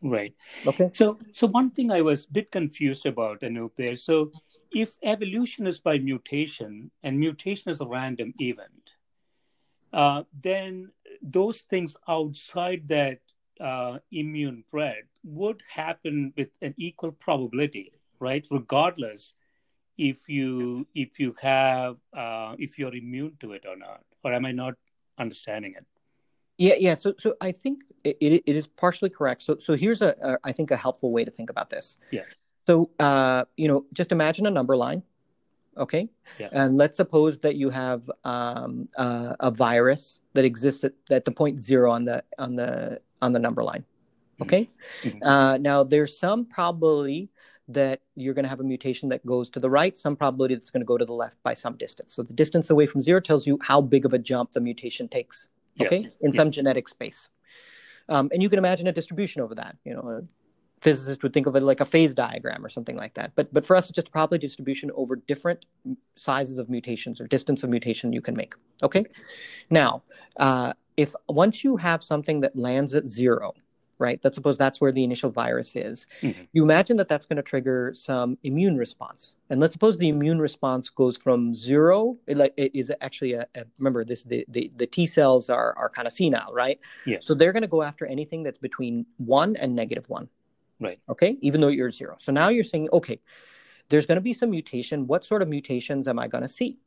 Right. Okay. So one thing I was a bit confused about, Anup, there. So if evolution is by mutation and mutation is a random event, then those things outside that immune breadth would happen with an equal probability, right? Regardless if you have if you're immune to it or not, or am I not understanding it? Yeah. So I think it is partially correct. So here's I think a helpful way to think about this. Yeah. So just imagine a number line, okay? Yeah. And let's suppose that you have a virus that exists at the point 0 on the number line, okay? Mm-hmm. Now there's some probability that you're going to have a mutation that goes to the right, some probability that's going to go to the left by some distance. So the distance away from 0 tells you how big of a jump the mutation takes. Okay, in some genetic space. And you can imagine a distribution over that. You know, a physicist would think of it like a phase diagram or something like that. But for us, it's just probably distribution over different sizes of mutations or distance of mutation you can make. Okay, now, if once you have something that lands at 0, right, let's suppose that's where the initial virus is, you imagine that's going to trigger some immune response. And let's suppose the immune response goes from 0, it is actually remember this, the T cells are kind of senile, right? Yes. So they're going to go after anything that's between 1 and -1. Right. Okay. Even though you're 0. So now you're saying, okay, there's going to be some mutation. What sort of mutations am I going to see?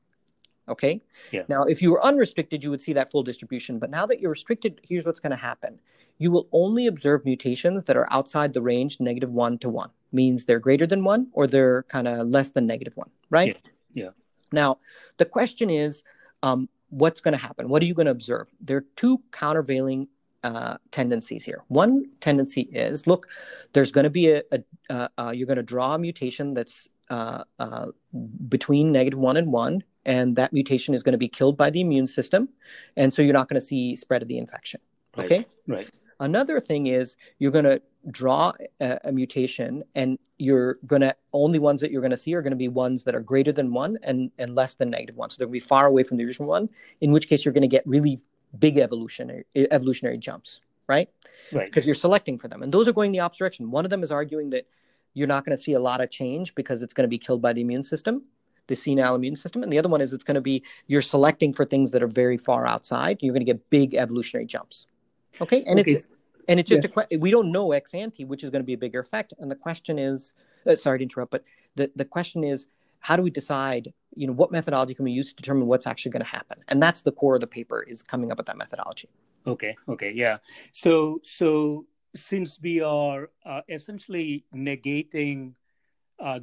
Okay. Yeah. Now, if you were unrestricted, you would see that full distribution. But now that you're restricted, here's what's going to happen. You will only observe mutations that are outside the range -1 to 1, means they're greater than 1 or they're kind of less than -1, right? Yeah. Now, the question is, what's going to happen? What are you going to observe? There are 2 countervailing tendencies here. One tendency is, look, there's going to be you're going to draw a mutation that's between -1 and 1. And that mutation is going to be killed by the immune system. And so you're not going to see spread of the infection. Okay? Right. Another thing is you're going to draw a mutation, and you're going to only ones that you're going to see are going to be ones that are greater than 1 and less than -1. So they're going to be far away from the original one, in which case you're going to get really big evolutionary jumps. right? Right. Because you're selecting for them. And those are going the opposite direction. One of them is arguing that you're not going to see a lot of change because it's going to be killed by the immune system, the senile immune system. And the other one is it's going to be you're selecting for things that are very far outside. You're going to get big evolutionary jumps. Okay. And okay. It's just a we don't know ex ante, which is going to be a bigger effect. And the question is, sorry to interrupt, but the question is, how do we decide, you know, what methodology can we use to determine what's actually going to happen? And that's the core of the paper, is coming up with that methodology. Okay. Yeah. So since we are essentially negating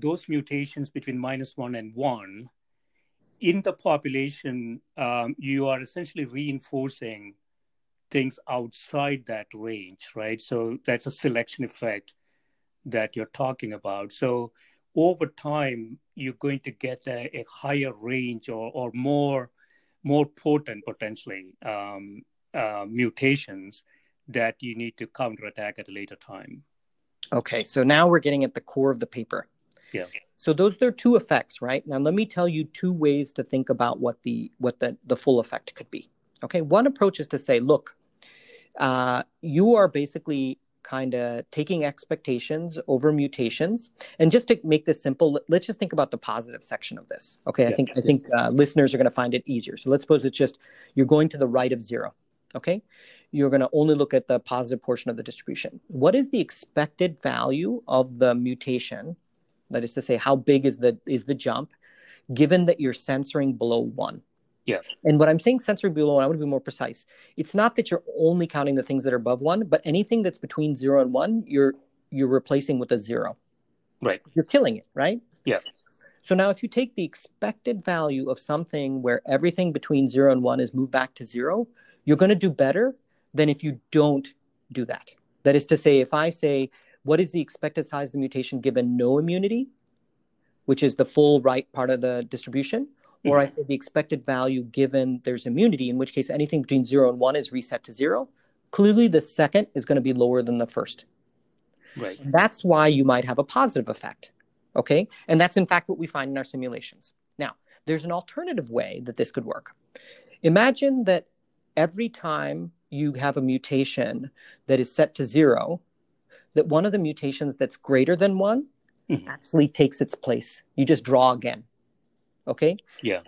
those mutations between -1 and 1 in the population, you are essentially reinforcing things outside that range, right? So that's a selection effect that you're talking about. So over time, you're going to get a higher range or more potent, potentially, mutations that you need to counterattack at a later time. Okay, so now we're getting at the core of the paper. Yeah. So those are two effects, right? Now let me tell you two ways to think about what the full effect could be. Okay, one approach is to say, look, you are basically kind of taking expectations over mutations. And just to make this simple, let's just think about the positive section of this. Okay, I think listeners are going to find it easier. So let's suppose it's just you're going to the right of zero. Okay, you're going to only look at the positive portion of the distribution. What is the expected value of the mutation? That is to say, how big is the jump, given that you're censoring below 1? Yeah. And what I'm saying censoring below 1, I want to be more precise. It's not that you're only counting the things that are above 1, but anything that's between 0 and 1, you're replacing with a 0. Right. You're killing it, right? Yeah. So now if you take the expected value of something where everything between 0 and 1 is moved back to 0, you're going to do better than if you don't do that. That is to say, if I say, what is the expected size of the mutation given no immunity, which is the full right part of the distribution, or I say the expected value given there's immunity, in which case anything between 0 and 1 is reset to 0, clearly the second is going to be lower than the first. Right. That's why you might have a positive effect. Okay. And that's in fact what we find in our simulations. Now, there's an alternative way that this could work. Imagine that every time you have a mutation that is set to 0, that one of the mutations that's greater than 1 actually takes its place. You just draw again. Okay. Yeah.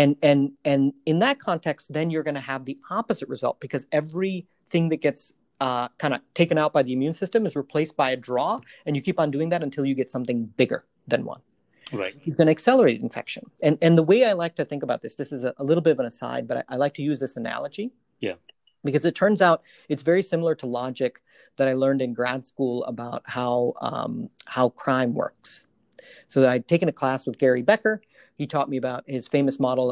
And in that context, then you're going to have the opposite result, because everything that gets kind of taken out by the immune system is replaced by a draw, and you keep on doing that until you get something bigger than 1. Right. It's going to accelerate infection. And the way I like to think about this is a little bit of an aside, but I like to use this analogy. Yeah. Because it turns out it's very similar to logic that I learned in grad school about how crime works. So I'd taken a class with Gary Becker. He taught me about his famous model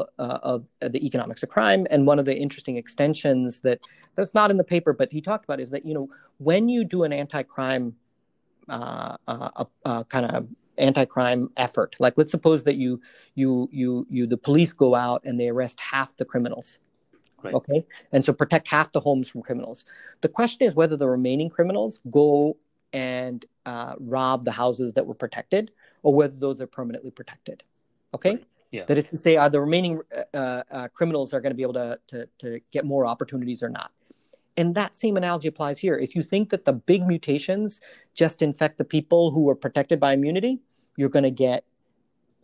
of the economics of crime. And one of the interesting extensions that's not in the paper, but he talked about, is that, you know, when you do an anti-crime effort, like let's suppose that the police go out and they arrest half the criminals. Right. Okay. And so protect half the homes from criminals. The question is whether the remaining criminals go and rob the houses that were protected, or whether those are permanently protected. Okay. Right. Yeah. That is to say, are the remaining criminals are going to be able to get more opportunities or not? And that same analogy applies here. If you think that the big mutations just infect the people who are protected by immunity, you're going to get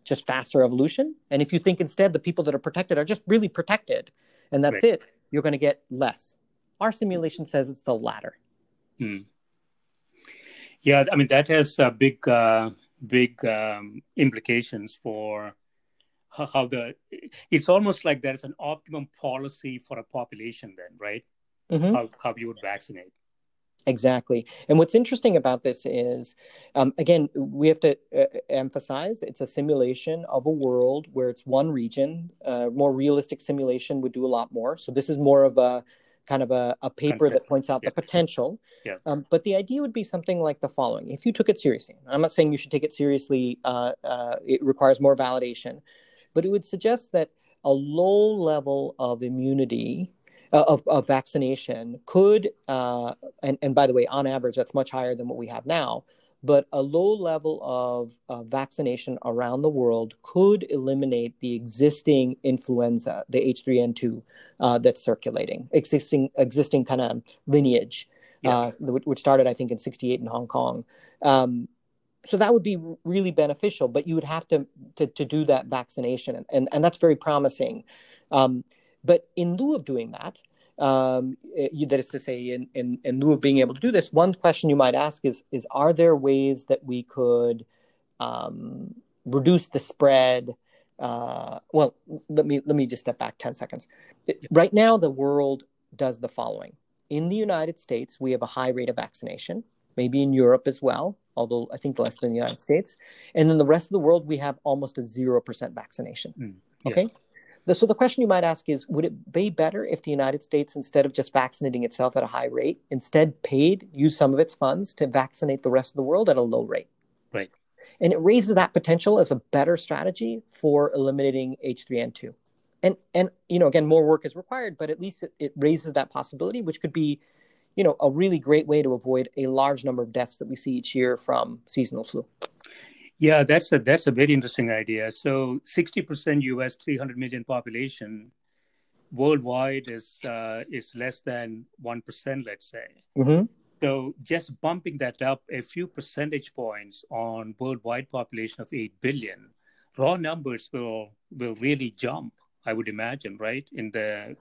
just faster evolution. And if you think instead the people that are protected are just really protected, and that's right, it, you're going to get less. Our simulation says it's the latter. Mm. Yeah, I mean, that has a big implications for how it's almost like there's an optimum policy for a population then, right? Mm-hmm. How you would vaccinate. Exactly. And what's interesting about this is, again, we have to emphasize it's a simulation of a world where it's one region. More realistic simulation would do a lot more. So this is more of a kind of a paper concept that points out the potential. Yeah. But the idea would be something like the following. If you took it seriously, I'm not saying you should take it seriously. It requires more validation. But it would suggest that a low level of immunity, of vaccination could, and by the way, on average, that's much higher than what we have now, but a low level of vaccination around the world could eliminate the existing influenza, the H3N2 that's circulating, existing kind of lineage which started, I think, in 1968 in Hong Kong. So that would be really beneficial, but you would have to do that vaccination, and that's very promising. But in lieu of doing that, that is to say, in lieu of being able to do this, one question you might ask is are there ways that we could reduce the spread? Well, let me just step back 10 seconds. Right now, the world does the following. In the United States, we have a high rate of vaccination, maybe in Europe as well, although I think less than the United States. And in the rest of the world, we have almost a 0% vaccination. Okay? So the question you might ask is, would it be better if the United States, instead of just vaccinating itself at a high rate, instead used some of its funds to vaccinate the rest of the world at a low rate? Right. And it raises that potential as a better strategy for eliminating H3N2. And you know, again, more work is required, but at least it raises that possibility, which could be, you know, a really great way to avoid a large number of deaths that we see each year from seasonal flu. Yeah, that's a very interesting idea. So 60% U.S., 300 million population worldwide is less than 1%, let's say. Mm-hmm. So just bumping that up a few percentage points on worldwide population of 8 billion, raw numbers will really jump, I would imagine, right, in the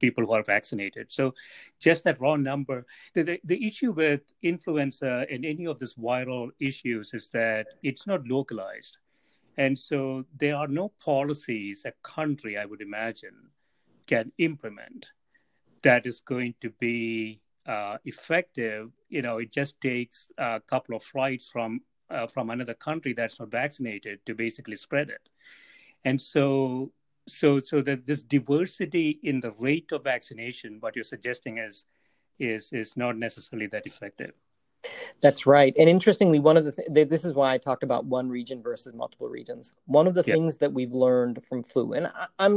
people who are vaccinated. So just that raw number. The issue with influenza and any of these viral issues is that it's not localized. And so there are no policies a country, I would imagine, can implement that is going to be effective. You know, it just takes a couple of flights from another country that's not vaccinated to basically spread it. And so that this diversity in the rate of vaccination, what you're suggesting is not necessarily that effective. That's right. And interestingly, one of this is why I talked about one region versus multiple regions. One of the things that we've learned from flu, and I'm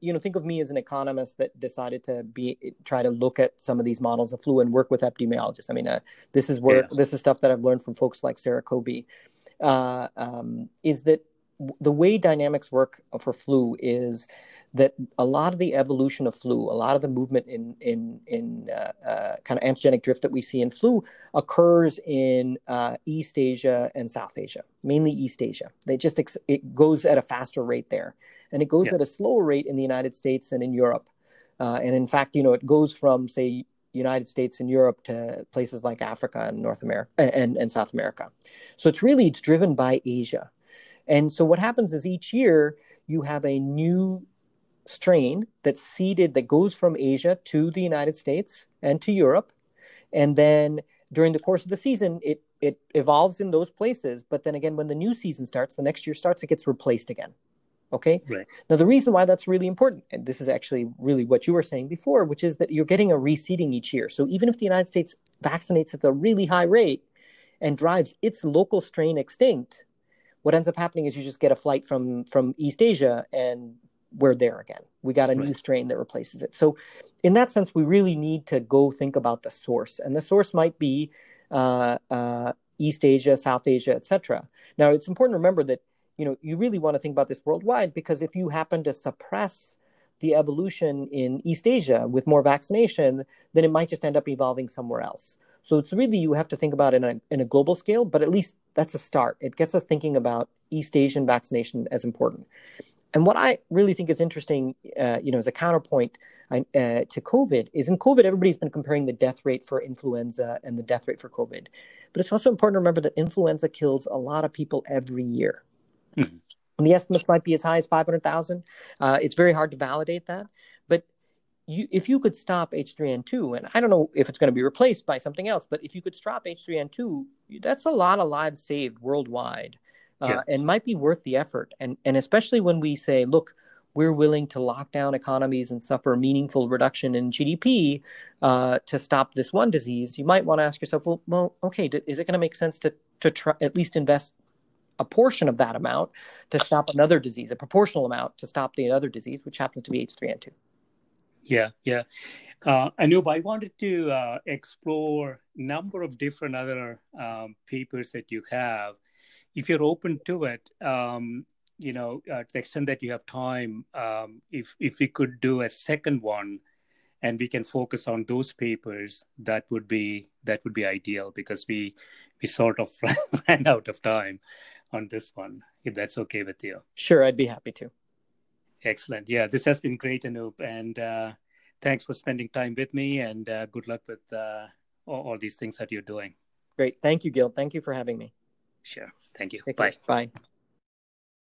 you know, think of me as an economist that decided to try to look at some of these models of flu and work with epidemiologists. I mean, this is stuff that I've learned from folks like Sarah Kobe, is that the way dynamics work for flu is that a lot of the evolution of flu, a lot of the movement in kind of antigenic drift that we see in flu occurs in East Asia and South Asia, mainly East Asia. It goes at a faster rate there, and it goes at a slower rate in the United States and in Europe. And in fact, you know, it goes from, say, United States and Europe to places like Africa and North America and South America. So it's driven by Asia. And so what happens is each year you have a new strain that's seeded, that goes from Asia to the United States and to Europe. And then during the course of the season, it evolves in those places. But then again, when the new season starts, the next year starts, it gets replaced again. Okay? Right. Now, the reason why that's really important, and this is actually really what you were saying before, which is that you're getting a reseeding each year. So even if the United States vaccinates at a really high rate and drives its local strain extinct, what ends up happening is you just get a flight from East Asia and we're there again. We got a new strain that replaces it. So in that sense, we really need to go think about the source. And the source might be East Asia, South Asia, et cetera. Now, it's important to remember that, you know, you really want to think about this worldwide, because if you happen to suppress the evolution in East Asia with more vaccination, then it might just end up evolving somewhere else. So it's really, you have to think about it in a global scale, but at least that's a start. It gets us thinking about East Asian vaccination as important. And what I really think is interesting, you know, as a counterpoint to COVID, is in COVID, everybody's been comparing the death rate for influenza and the death rate for COVID. But it's also important to remember that influenza kills a lot of people every year. Mm-hmm. And the estimates might be as high as 500,000. It's very hard to validate that. But if you could stop H3N2, and I don't know if it's going to be replaced by something else, but if you could stop H3N2, that's a lot of lives saved worldwide, and might be worth the effort. And especially when we say, look, we're willing to lock down economies and suffer meaningful reduction in GDP to stop this one disease, you might want to ask yourself, well, okay, is it going to make sense to try, at least invest a portion of that amount to stop another disease, a proportional amount to stop the other disease, which happens to be H3N2? Yeah. Anup, I wanted to explore a number of different other papers that you have. If you're open to it, you know, to the extent that you have time, if we could do a second one and we can focus on those papers, that would be ideal, because we sort of ran out of time on this one, if that's okay with you. Sure, I'd be happy to. Excellent. Yeah, this has been great, Anup, and thanks for spending time with me, and good luck with all these things that you're doing. Great. Thank you, Gil. Thank you for having me. Sure. Thank you. Bye. Bye.